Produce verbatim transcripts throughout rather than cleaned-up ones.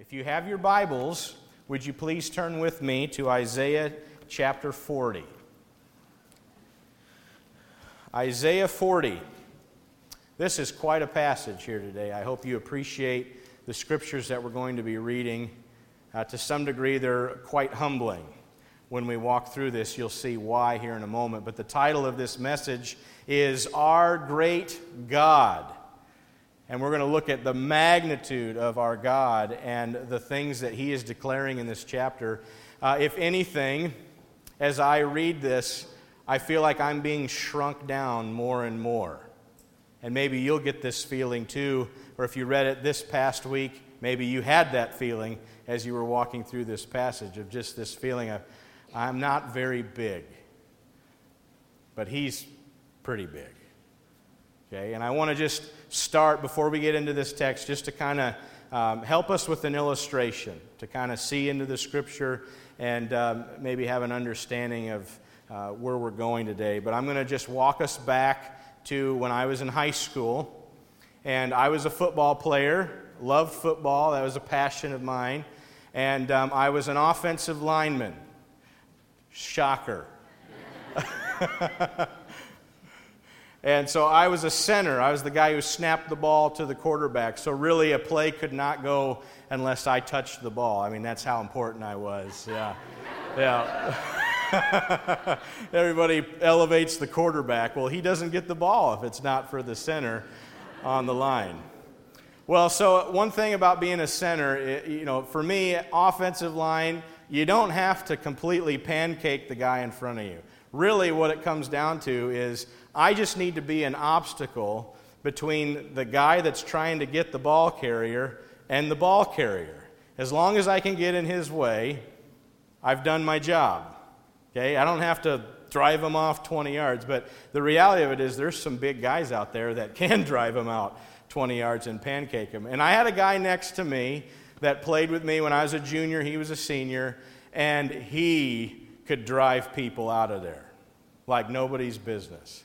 If you have your Bibles, would you please turn with me to Isaiah chapter forty. Isaiah forty. This is quite a passage here today. I hope you appreciate the scriptures that we're going to be reading. Uh, to some degree, they're quite humbling. When we walk through this, you'll see why here in a moment. But the title of this message is Our Great God. And we're going to look at the magnitude of our God and the things that He is declaring in this chapter. Uh, if anything, as I read this, I feel like I'm being shrunk down more and more. And maybe you'll get this feeling too, or if you read it this past week, maybe you had that feeling as you were walking through this passage of just this feeling of, I'm not very big, but He's pretty big. Okay, and I want to just start, before we get into this text, just to kind of um, help us with an illustration, to kind of see into the Scripture and um, maybe have an understanding of uh, where we're going today. But I'm going to just walk us back to when I was in high school, and I was a football player, loved football, that was a passion of mine, and um, I was an offensive lineman. Shocker. And so I was a center. I was the guy who snapped the ball to the quarterback. So really a play could not go unless I touched the ball. I mean, that's how important I was. Yeah. Yeah. Everybody elevates the quarterback. Well, he doesn't get the ball if it's not for the center on the line. Well, so one thing about being a center, it, you know, for me, offensive line, you don't have to completely pancake the guy in front of you. Really what it comes down to is I just need to be an obstacle between the guy that's trying to get the ball carrier and the ball carrier. As long as I can get in his way, I've done my job. Okay, I don't have to drive him off twenty yards, but the reality of it is there's some big guys out there that can drive him out twenty yards and pancake him. And I had a guy next to me that played with me when I was a junior, he was a senior, and he could drive people out of there like nobody's business.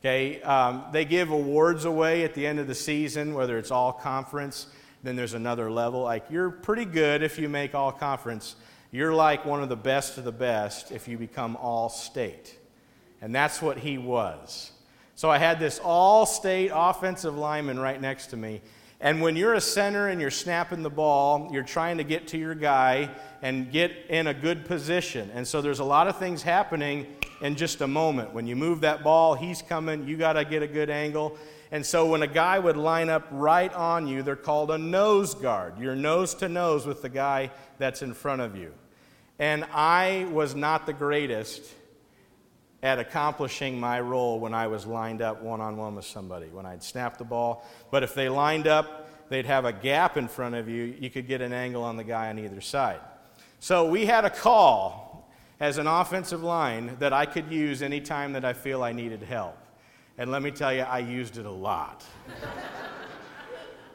Okay, um, they give awards away at the end of the season, whether it's all conference, then there's another level. Like, you're pretty good if you make all conference. You're like one of the best of the best if you become all state. And that's what he was. So I had this all-state offensive lineman right next to me. And when you're a center and you're snapping the ball, you're trying to get to your guy and get in a good position. And so there's a lot of things happening in just a moment. When you move that ball, he's coming. You got to get a good angle. And so when a guy would line up right on you, they're called a nose guard. You're nose to nose with the guy that's in front of you. And I was not the greatest at accomplishing my role when I was lined up one-on-one with somebody, when I'd snap the ball. But if they lined up, they'd have a gap in front of you. You could get an angle on the guy on either side. So we had a call as an offensive line that I could use any time that I feel I needed help. And let me tell you, I used it a lot.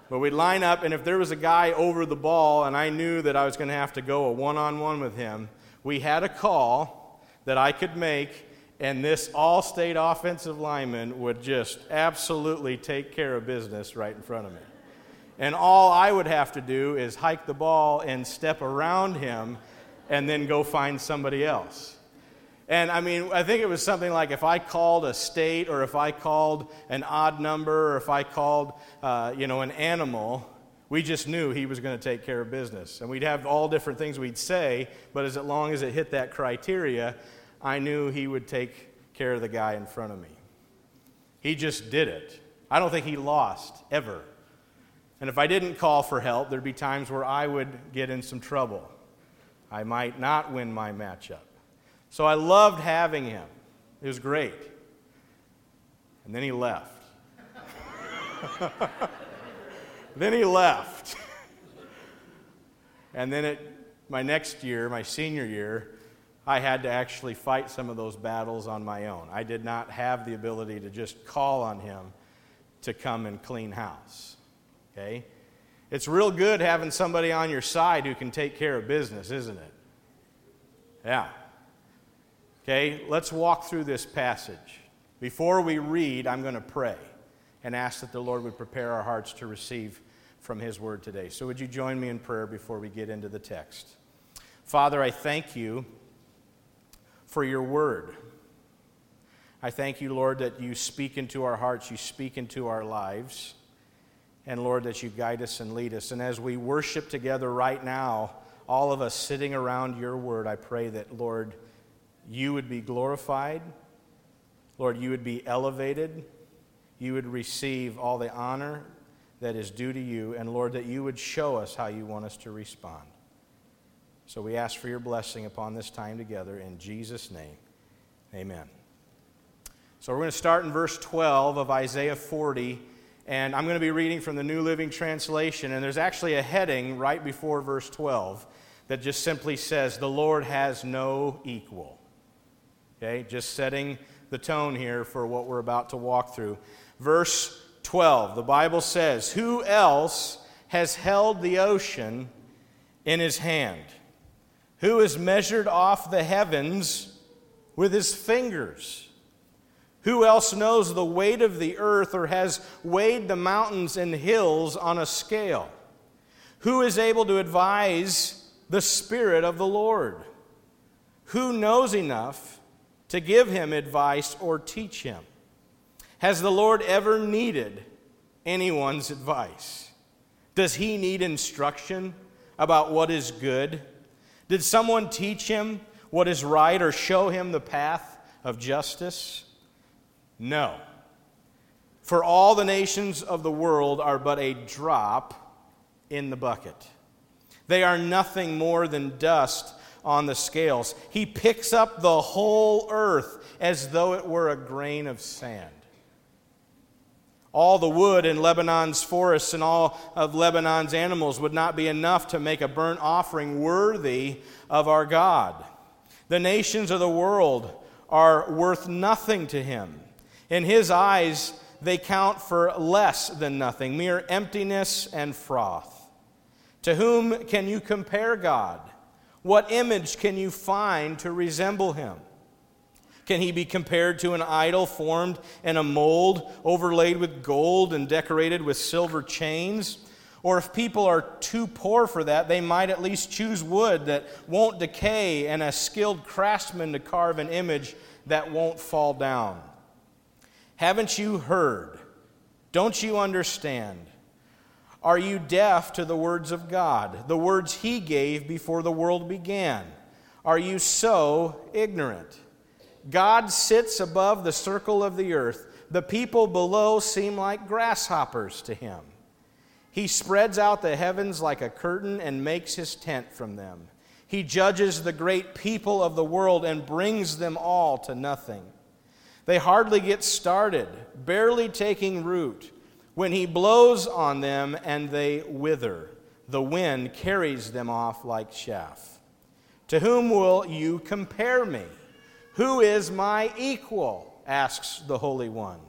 But we'd line up, and if there was a guy over the ball and I knew that I was going to have to go a one-on-one with him, we had a call that I could make. And this all-state offensive lineman would just absolutely take care of business right in front of me. And all I would have to do is hike the ball and step around him and then go find somebody else. And, I mean, I think it was something like if I called a state or if I called an odd number or if I called, uh, you know, an animal, we just knew he was going to take care of business. And we'd have all different things we'd say, but as long as it hit that criteria, I knew he would take care of the guy in front of me. He just did it. I don't think he lost, ever. And if I didn't call for help, there'd be times where I would get in some trouble. I might not win my matchup. So I loved having him. It was great. And then he left. Then he left. And then it, my next year, my senior year, I had to actually fight some of those battles on my own. I did not have the ability to just call on him to come and clean house. Okay? It's real good having somebody on your side who can take care of business, isn't it? Yeah. Okay, let's walk through this passage. Before we read, I'm going to pray and ask that the Lord would prepare our hearts to receive from his word today. So would you join me in prayer before we get into the text? Father, I thank you for your word. I thank you, Lord, that you speak into our hearts, you speak into our lives, and Lord, that you guide us and lead us. And as we worship together right now, all of us sitting around your word, I pray that, Lord, you would be glorified. Lord, you would be elevated. You would receive all the honor that is due to you. And Lord, that you would show us how you want us to respond. So we ask for your blessing upon this time together. In Jesus' name, amen. So we're going to start in verse twelve of Isaiah forty, and I'm going to be reading from the New Living Translation, and there's actually a heading right before verse twelve that just simply says, "The Lord has no equal." Okay, just setting the tone here for what we're about to walk through. Verse twelve, the Bible says, "Who else has held the ocean in his hand? Who has measured off the heavens with his fingers? Who else knows the weight of the earth or has weighed the mountains and hills on a scale? Who is able to advise the Spirit of the Lord? Who knows enough to give him advice or teach him? Has the Lord ever needed anyone's advice? Does he need instruction about what is good? Did someone teach him what is right or show him the path of justice? No, for all the nations of the world are but a drop in the bucket. They are nothing more than dust on the scales. He picks up the whole earth as though it were a grain of sand. All the wood in Lebanon's forests and all of Lebanon's animals would not be enough to make a burnt offering worthy of our God. The nations of the world are worth nothing to him. In his eyes, they count for less than nothing, mere emptiness and froth. To whom can you compare God? What image can you find to resemble him? Can he be compared to an idol formed in a mold, overlaid with gold and decorated with silver chains? Or if people are too poor for that, they might at least choose wood that won't decay and a skilled craftsman to carve an image that won't fall down. Haven't you heard? Don't you understand? Are you deaf to the words of God, the words he gave before the world began? Are you so ignorant? God sits above the circle of the earth. The people below seem like grasshoppers to him. He spreads out the heavens like a curtain and makes his tent from them. He judges the great people of the world and brings them all to nothing. They hardly get started, barely taking root, when he blows on them and they wither. The wind carries them off like chaff. To whom will you compare me? Who is my equal? Asks the Holy One.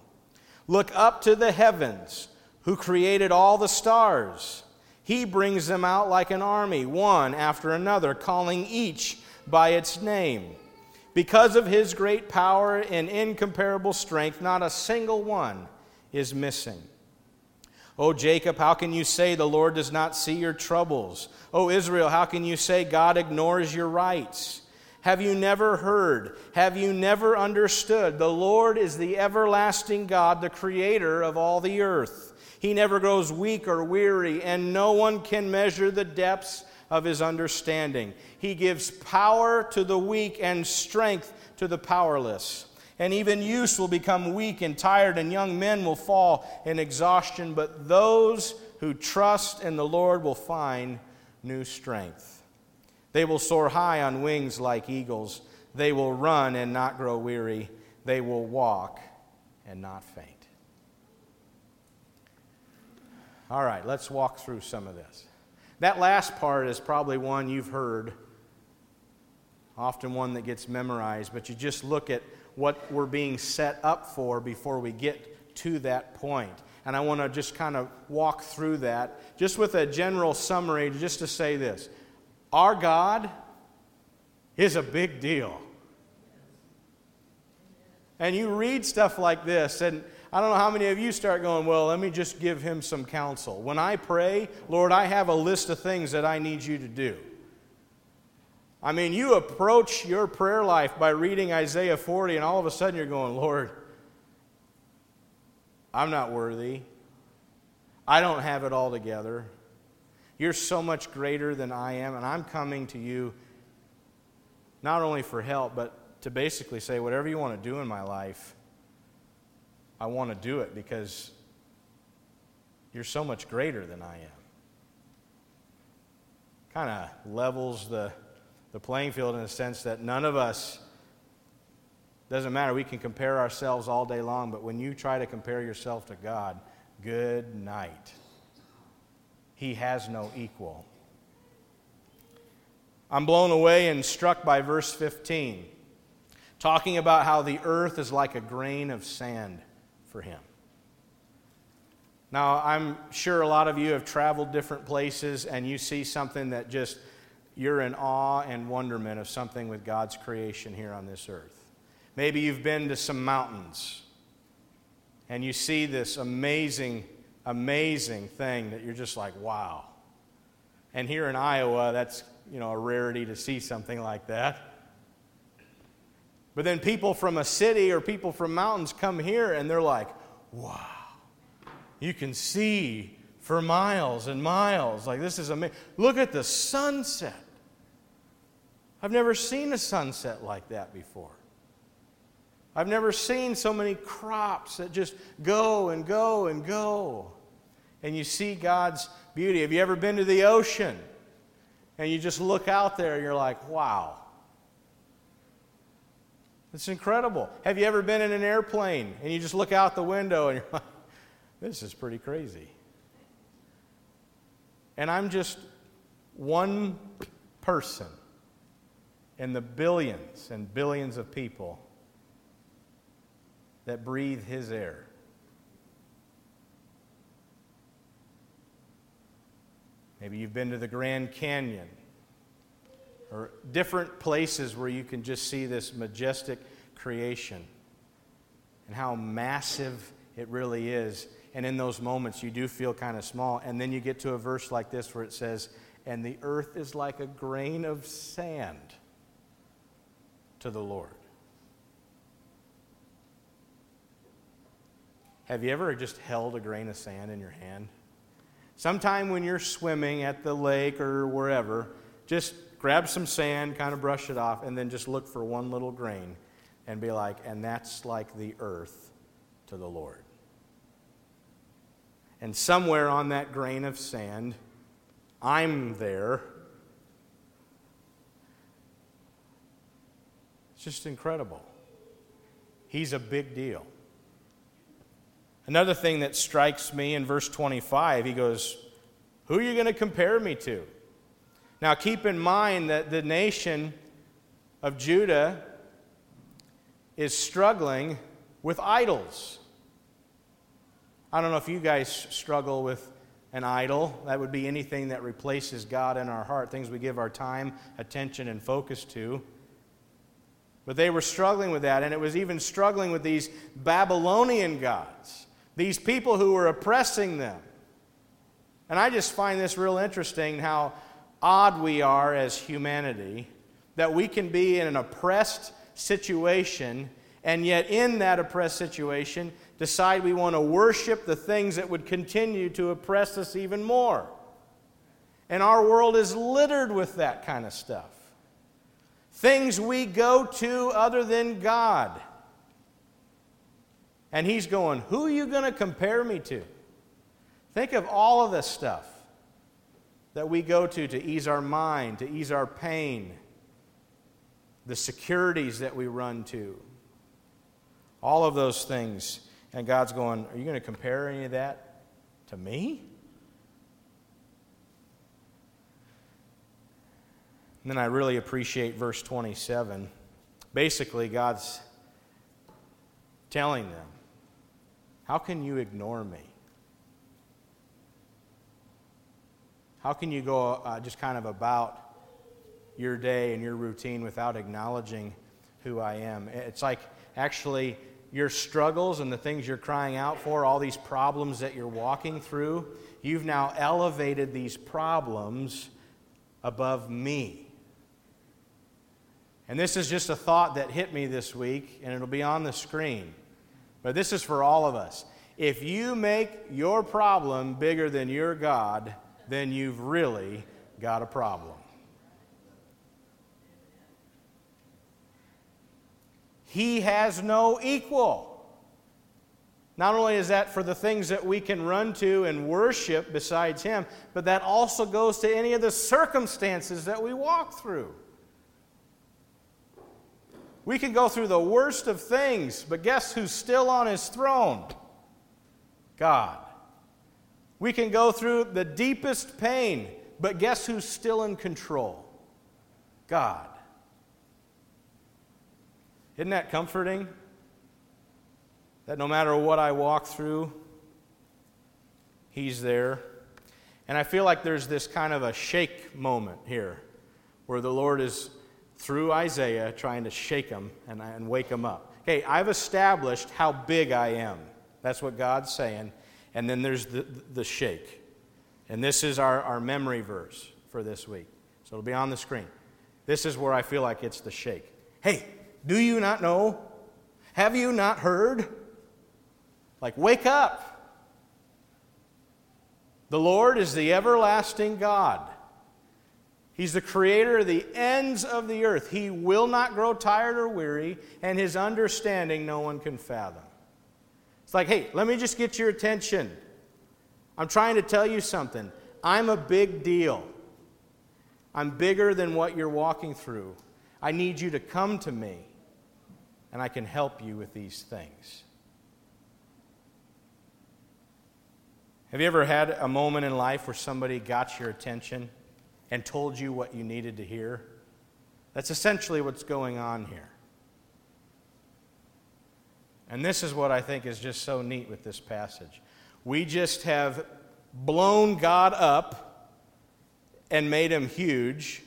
Look up to the heavens, who created all the stars. He brings them out like an army, one after another, calling each by its name. Because of his great power and incomparable strength, not a single one is missing. O Jacob, how can you say the Lord does not see your troubles? O Israel, how can you say God ignores your rights? Have you never heard? Have you never understood? The Lord is the everlasting God, the creator of all the earth. He never grows weak or weary, and no one can measure the depths of his understanding. He gives power to the weak and strength to the powerless. And even youths will become weak and tired, and young men will fall in exhaustion. But those who trust in the Lord will find new strength. They will soar high on wings like eagles. They will run and not grow weary. They will walk and not faint. All right, let's walk through some of this. That last part is probably one you've heard, often one that gets memorized, but you just look at what we're being set up for before we get to that point. And I want to just kind of walk through that, just with a general summary, just to say this. Our God is a big deal. And you read stuff like this, and I don't know how many of you start going, well, let me just give him some counsel. When I pray, Lord, I have a list of things that I need you to do. I mean, you approach your prayer life by reading Isaiah forty, and all of a sudden you're going, Lord, I'm not worthy. I don't have it all together. You're so much greater than I am, and I'm coming to you not only for help, but to basically say, whatever you want to do in my life, I want to do it because you're so much greater than I am. Kind of levels the the playing field in the sense that none of us, doesn't matter, we can compare ourselves all day long, but when you try to compare yourself to God, good night. He has no equal. I'm blown away and struck by verse fifteen, talking about how the earth is like a grain of sand for him. Now, I'm sure a lot of you have traveled different places and you see something that just, you're in awe and wonderment of something with God's creation here on this earth. Maybe you've been to some mountains and you see this amazing, amazing thing that you're just like, wow. And here in Iowa, that's, you know, a rarity to see something like that. But then people from a city or people from mountains come here and they're like, wow, you can see for miles and miles. Like, this is amazing. Look at the sunset. I've never seen a sunset like that before. I've never seen so many crops that just go and go and go. And you see God's beauty. Have you ever been to the ocean? And you just look out there and you're like, wow. It's incredible. Have you ever been in an airplane and you just look out the window and you're like, this is pretty crazy. And I'm just one person in the billions and billions of people that breathe his air. Maybe you've been to the Grand Canyon or different places where you can just see this majestic creation and how massive it really is. And in those moments, you do feel kind of small. And then you get to a verse like this where it says, and the earth is like a grain of sand to the Lord. Have you ever just held a grain of sand in your hand? Sometime when you're swimming at the lake or wherever, just grab some sand, kind of brush it off, and then just look for one little grain and be like, and that's like the earth to the Lord. And somewhere on that grain of sand, I'm there. It's just incredible. He's a big deal. Another thing that strikes me in verse twenty-five, he goes, who are you going to compare me to? Now keep in mind that the nation of Judah is struggling with idols. I don't know if you guys struggle with an idol. That would be anything that replaces God in our heart, things we give our time, attention, and focus to. But they were struggling with that, and it was even struggling with these Babylonian gods, these people who were oppressing them. And I just find this real interesting, how odd we are as humanity, that we can be in an oppressed situation, and yet in that oppressed situation, decide we want to worship the things that would continue to oppress us even more. And our world is littered with that kind of stuff. Things we go to other than God. And he's going, who are you going to compare me to? Think of all of this stuff that we go to to ease our mind, to ease our pain, the securities that we run to, all of those things. And God's going, are you going to compare any of that to me? And then I really appreciate verse twenty-seven. Basically, God's telling them, how can you ignore me? How can you go uh, just kind of about your day and your routine without acknowledging who I am? It's like actually your struggles and the things you're crying out for, all these problems that you're walking through, you've now elevated these problems above me. And this is just a thought that hit me this week, and it'll be on the screen. But this is for all of us. If you make your problem bigger than your God, then you've really got a problem. He has no equal. Not only is that for the things that we can run to and worship besides Him, but that also goes to any of the circumstances that we walk through. We can go through the worst of things, but guess who's still on His throne? God. We can go through the deepest pain, but guess who's still in control? God. Isn't that comforting? That no matter what I walk through, He's there. And I feel like there's this kind of a shake moment here where the Lord is, through Isaiah, trying to shake them and, and wake them up. Okay, I've established how big I am. That's what God's saying. And then there's the, the shake. And this is our, our memory verse for this week. So it'll be on the screen. This is where I feel like it's the shake. Hey, do you not know? Have you not heard? Like, wake up. The Lord is the everlasting God. He's the creator of the ends of the earth. He will not grow tired or weary, and His understanding no one can fathom. It's like, hey, let me just get your attention. I'm trying to tell you something. I'm a big deal. I'm bigger than what you're walking through. I need you to come to me, and I can help you with these things. Have you ever had a moment in life where somebody got your attention and told you what you needed to hear? That's essentially what's going on here. And this is what I think is just so neat with this passage. We just have blown God up and made Him huge.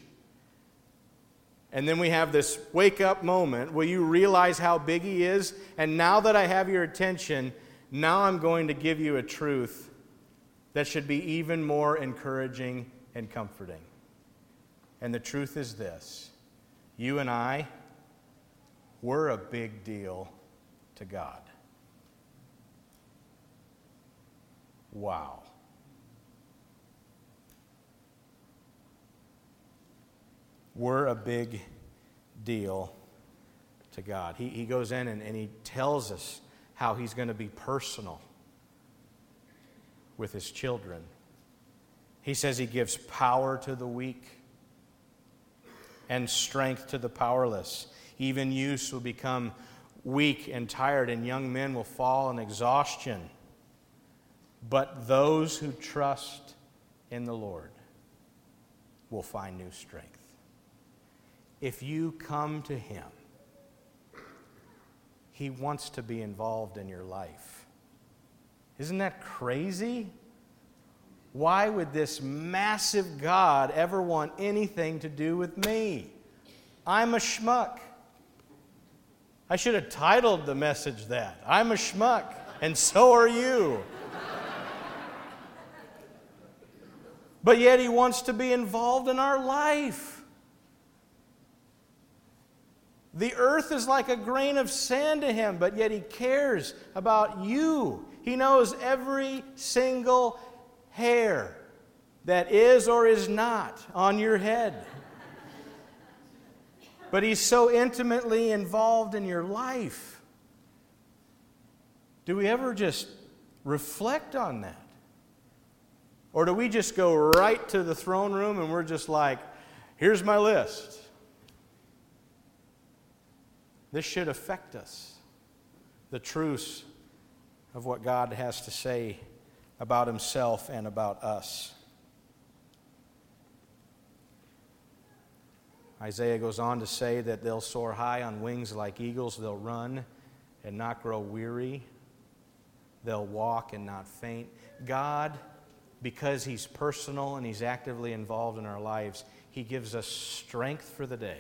And then we have this wake-up moment where you realize how big He is, and now that I have your attention, now I'm going to give you a truth that should be even more encouraging and comforting. And the truth is this: you and I, we're a big deal to God. Wow. We're a big deal to God. He, he goes in and, and He tells us how He's going to be personal with His children. He says He gives power to the weak and strength to the powerless. Even youths will become weak and tired, and young men will fall in exhaustion. But those who trust in the Lord will find new strength. If you come to Him, He wants to be involved in your life. Isn't that crazy? Why would this massive God ever want anything to do with me? I'm a schmuck. I should have titled the message that. I'm a schmuck, and so are you. But yet He wants to be involved in our life. The earth is like a grain of sand to Him, but yet He cares about you. He knows every single hair that is or is not on your head. But He's so intimately involved in your life. Do we ever just reflect on that? Or do we just go right to the throne room and we're just like, here's my list? This should affect us. The truth of what God has to say about Himself and about us. Isaiah goes on to say that they'll soar high on wings like eagles. They'll run and not grow weary. They'll walk and not faint. God, because He's personal and He's actively involved in our lives, He gives us strength for the day.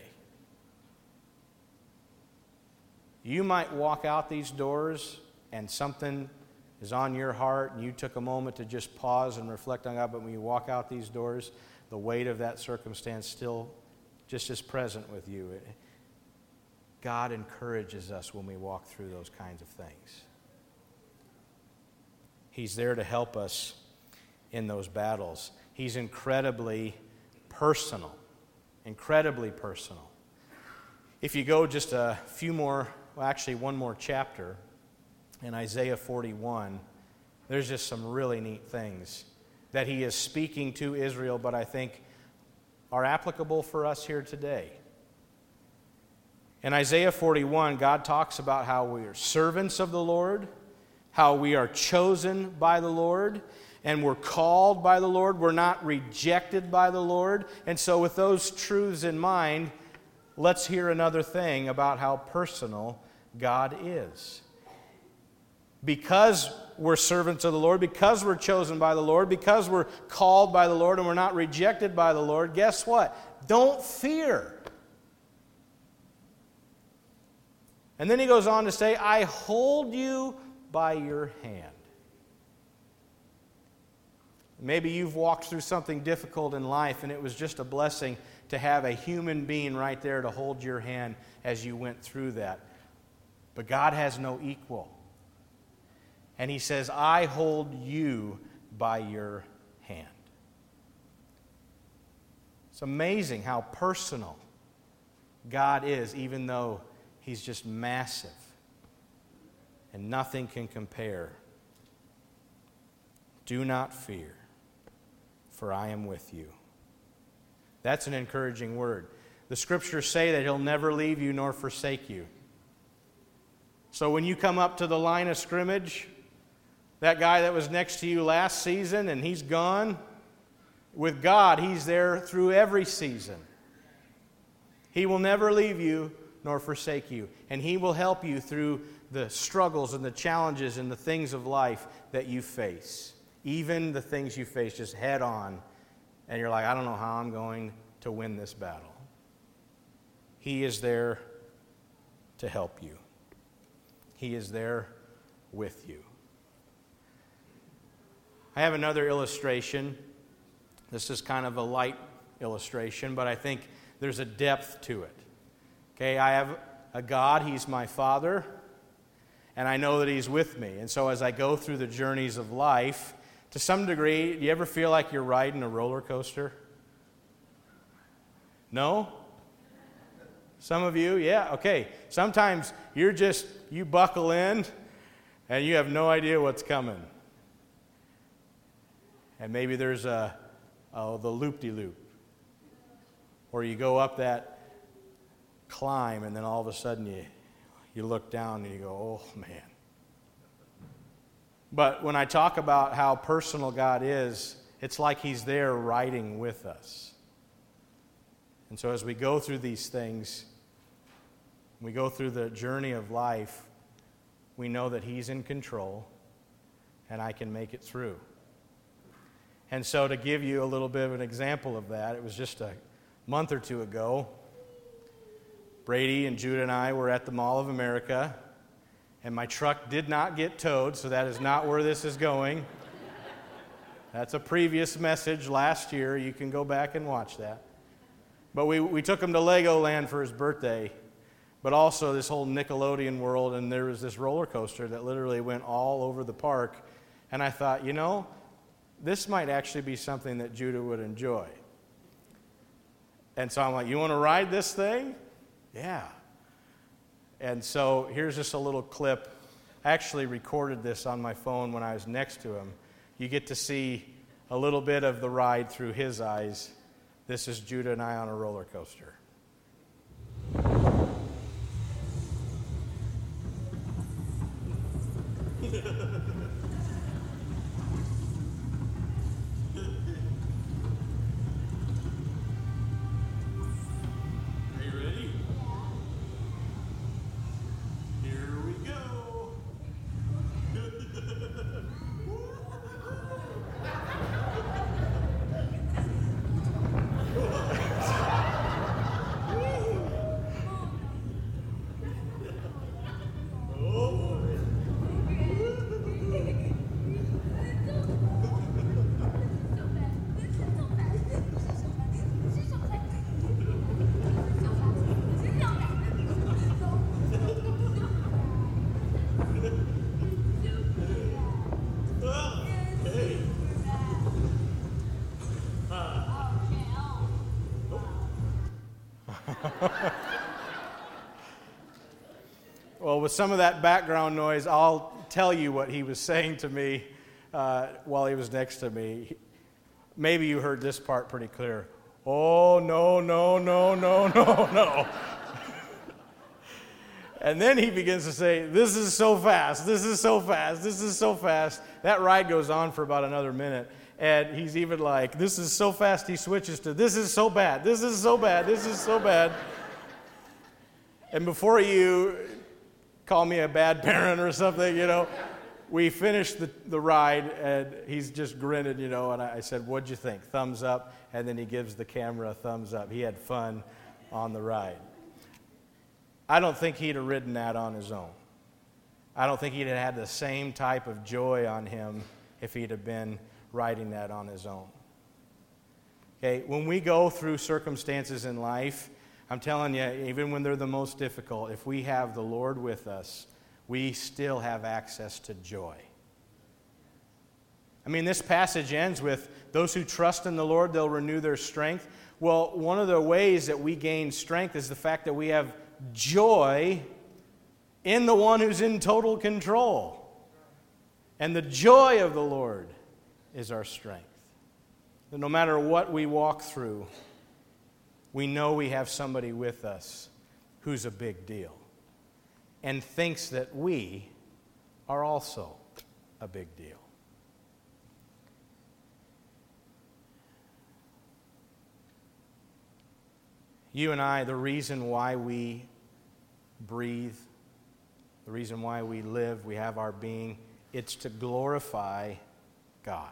You might walk out these doors and something is on your heart and you took a moment to just pause and reflect on God, but when you walk out these doors, the weight of that circumstance still just is present with you. It, God encourages us when we walk through those kinds of things. He's there to help us in those battles. He's incredibly personal, incredibly personal. If you go just a few more, well, actually one more chapter, in Isaiah forty-one, there's just some really neat things that he is speaking to Israel, but I think are applicable for us here today. In Isaiah forty-one, God talks about how we are servants of the Lord, how we are chosen by the Lord, and we're called by the Lord. We're not rejected by the Lord. And so with those truths in mind, let's hear another thing about how personal God is. Because we're servants of the Lord, because we're chosen by the Lord, because we're called by the Lord and we're not rejected by the Lord, guess what? Don't fear. And then he goes on to say, I hold you by your hand. Maybe you've walked through something difficult in life and it was just a blessing to have a human being right there to hold your hand as you went through that. But God has no equal. And he says, I hold you by your hand. It's amazing how personal God is, even though he's just massive. And nothing can compare. Do not fear, for I am with you. That's an encouraging word. The scriptures say that he'll never leave you nor forsake you. So when you come up to the line of scrimmage, that guy that was next to you last season and he's gone, with God, he's there through every season. He will never leave you nor forsake you. And he will help you through the struggles and the challenges and the things of life that you face. Even the things you face just head on. And you're like, I don't know how I'm going to win this battle. He is there to help you. He is there with you. I have another illustration. This is kind of a light illustration, but I think there's a depth to it. Okay, I have a God, he's my Father, and I know that he's with me. And so as I go through the journeys of life, to some degree, do you ever feel like you're riding a roller coaster? No? Some of you, yeah, okay. Sometimes you're just, you buckle in, and you have no idea what's coming. And maybe there's a, a the loop-de-loop, or you go up that climb, and then all of a sudden you, you look down and you go, oh, man. But when I talk about how personal God is, it's like he's there riding with us. And so as we go through these things, we go through the journey of life, we know that he's in control, and I can make it through. And so to give you a little bit of an example of that, it was just a month or two ago. Brady and Judah and I were at the Mall of America, and my truck did not get towed, so that is not where this is going. That's a previous message last year. You can go back and watch that. But we, we took him to Legoland for his birthday, but also this whole Nickelodeon world, and there was this roller coaster that literally went all over the park. And I thought, you know, this might actually be something that Judah would enjoy. And so I'm like, you want to ride this thing? Yeah. And so here's just a little clip. I actually recorded this on my phone when I was next to him. You get to see a little bit of the ride through his eyes. This is Judah and I on a roller coaster. Well, with some of that background noise, I'll tell you what he was saying to me uh, while he was next to me. Maybe you heard this part pretty clear. Oh, no, no, no, no, no, no. And then he begins to say, this is so fast, this is so fast, this is so fast. That ride goes on for about another minute. And he's even like, this is so fast, he switches to, this is so bad, this is so bad, this is so bad. And before you call me a bad parent or something, you know, we finished the, the ride, and he's just grinning, you know, and I said, what'd you think? Thumbs up. And then he gives the camera a thumbs up. He had fun on the ride. I don't think he'd have ridden that on his own. I don't think he'd have had the same type of joy on him if he'd have been riding that on his own. Okay, when we go through circumstances in life, I'm telling you, even when they're the most difficult, if we have the Lord with us, we still have access to joy. I mean, this passage ends with, those who trust in the Lord, they'll renew their strength. Well, one of the ways that we gain strength is the fact that we have joy in the one who's in total control. And the joy of the Lord is our strength. And no matter what we walk through, we know we have somebody with us who's a big deal and thinks that we are also a big deal. You and I, the reason why we breathe, the reason why we live, we have our being, it's to glorify God.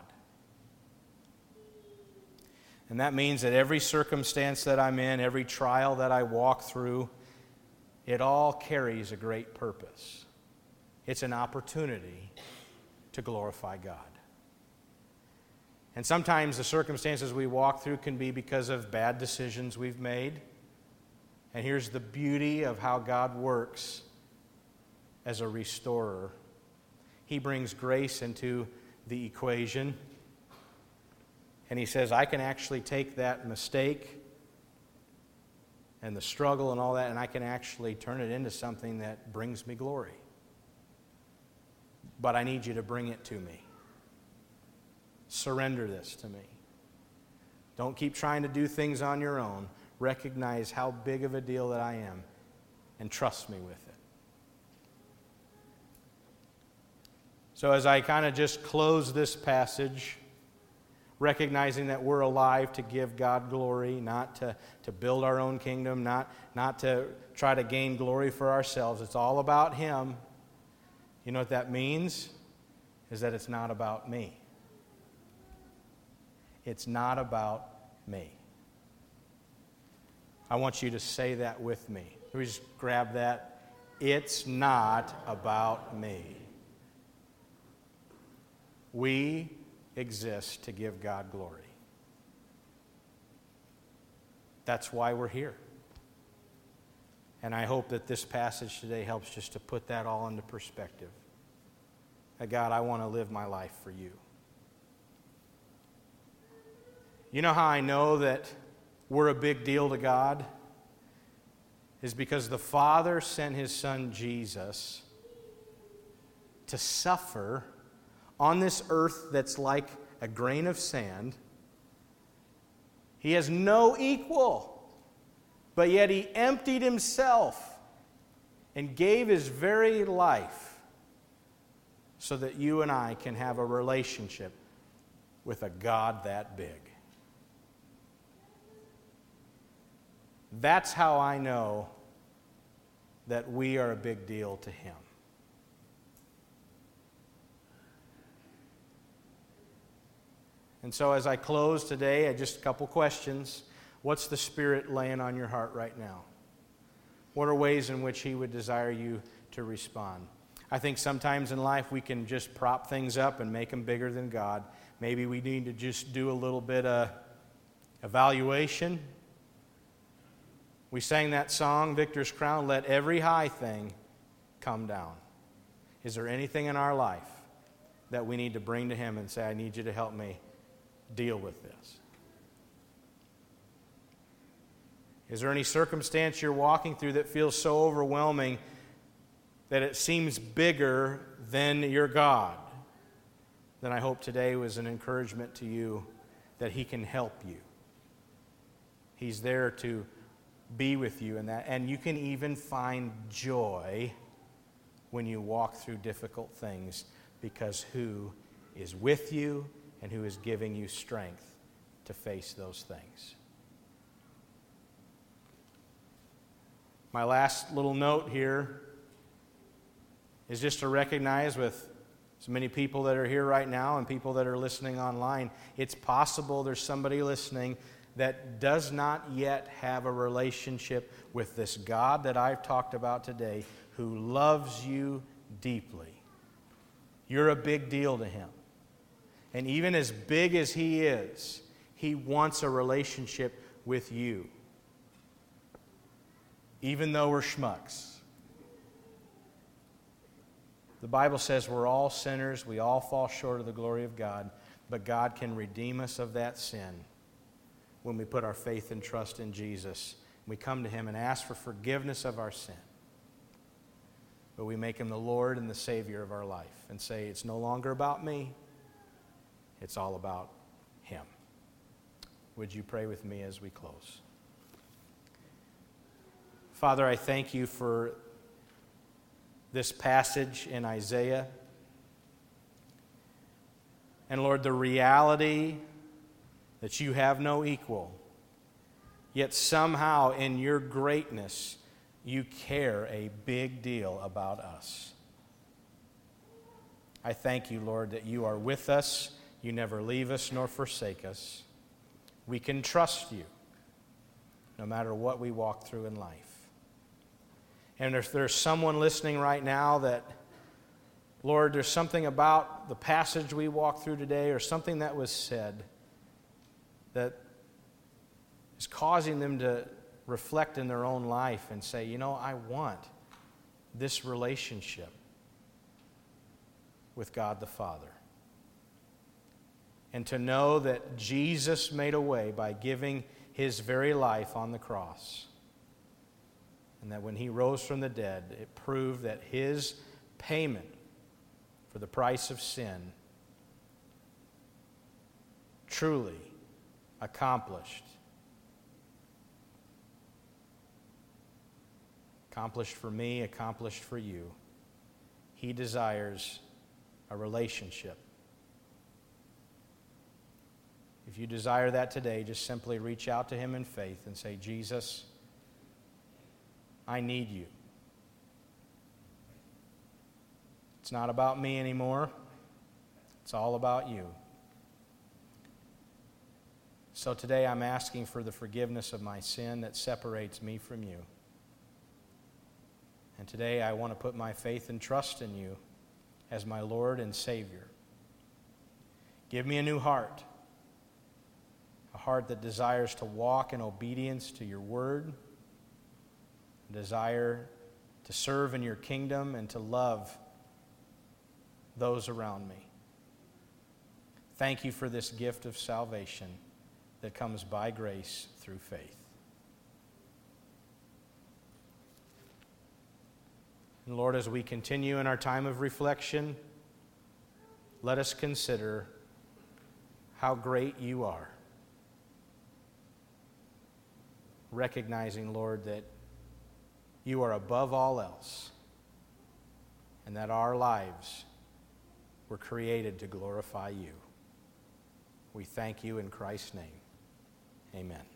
And that means that every circumstance that I'm in, every trial that I walk through, it all carries a great purpose. It's an opportunity to glorify God. And sometimes the circumstances we walk through can be because of bad decisions we've made. And here's the beauty of how God works as a restorer. He brings grace into the equation. And he says, I can actually take that mistake and the struggle and all that, and I can actually turn it into something that brings me glory. But I need you to bring it to me. Surrender this to me. Don't keep trying to do things on your own. Recognize how big of a deal that I am and trust me with it. So as I kind of just close this passage, recognizing that we're alive to give God glory, not to, to build our own kingdom, not, not to try to gain glory for ourselves. It's all about Him. You know what that means? Is that it's not about me. It's not about me. I want you to say that with me. Let me just grab that. It's not about me. We exist to give God glory. That's why we're here. And I hope that this passage today helps just to put that all into perspective. That God, I want to live my life for you. You know how I know that we're a big deal to God? Is because the Father sent His Son Jesus to suffer on this earth that's like a grain of sand. He has no equal, but yet He emptied Himself and gave His very life so that you and I can have a relationship with a God that big. That's how I know that we are a big deal to Him. And so as I close today, I just a couple questions. What's the Spirit laying on your heart right now? What are ways in which He would desire you to respond? I think sometimes in life we can just prop things up and make them bigger than God. Maybe we need to just do a little bit of evaluation. We sang that song, Victor's Crown, let every high thing come down. Is there anything in our life that we need to bring to Him and say, I need you to help me deal with this? Is there any circumstance you're walking through that feels so overwhelming that it seems bigger than your God? Then I hope today was an encouragement to you that He can help you. He's there to be with you in that. And you can even find joy when you walk through difficult things, because who is with you and who is giving you strength to face those things. My last little note here is just to recognize, with so many people that are here right now and people that are listening online, it's possible there's somebody listening that does not yet have a relationship with this God that I've talked about today, who loves you deeply. You're a big deal to Him. And even as big as He is, He wants a relationship with you, even though we're schmucks. The Bible says we're all sinners. We all fall short of the glory of God, but God can redeem us of that sin when we put our faith and trust in Jesus. We come to Him and ask for forgiveness of our sin. But we make Him the Lord and the Savior of our life and say, it's no longer about me. It's all about Him. Would you pray with me as we close? Father, I thank You for this passage in Isaiah. And Lord, the reality that You have no equal, yet somehow in Your greatness, You care a big deal about us. I thank You, Lord, that You are with us. You never leave us nor forsake us. We can trust You no matter what we walk through in life. And if there's someone listening right now that, Lord, there's something about the passage we walked through today or something that was said that is causing them to reflect in their own life and say, you know, I want this relationship with God the Father. And to know that Jesus made a way by giving His very life on the cross. And that when He rose from the dead, it proved that His payment for the price of sin truly accomplished. Accomplished for me, accomplished for you. He desires a relationship. If you desire that today, just simply reach out to Him in faith and say, Jesus, I need You. It's not about me anymore. It's all about You. So today I'm asking for the forgiveness of my sin that separates me from You. And today I want to put my faith and trust in You as my Lord and Savior. Give me a new heart, a heart that desires to walk in obedience to Your word, a desire to serve in Your kingdom and to love those around me. Thank You for this gift of salvation that comes by grace through faith. And Lord, as we continue in our time of reflection, let us consider how great You are. Recognizing, Lord, that You are above all else and that our lives were created to glorify You. We thank You in Christ's name. Amen.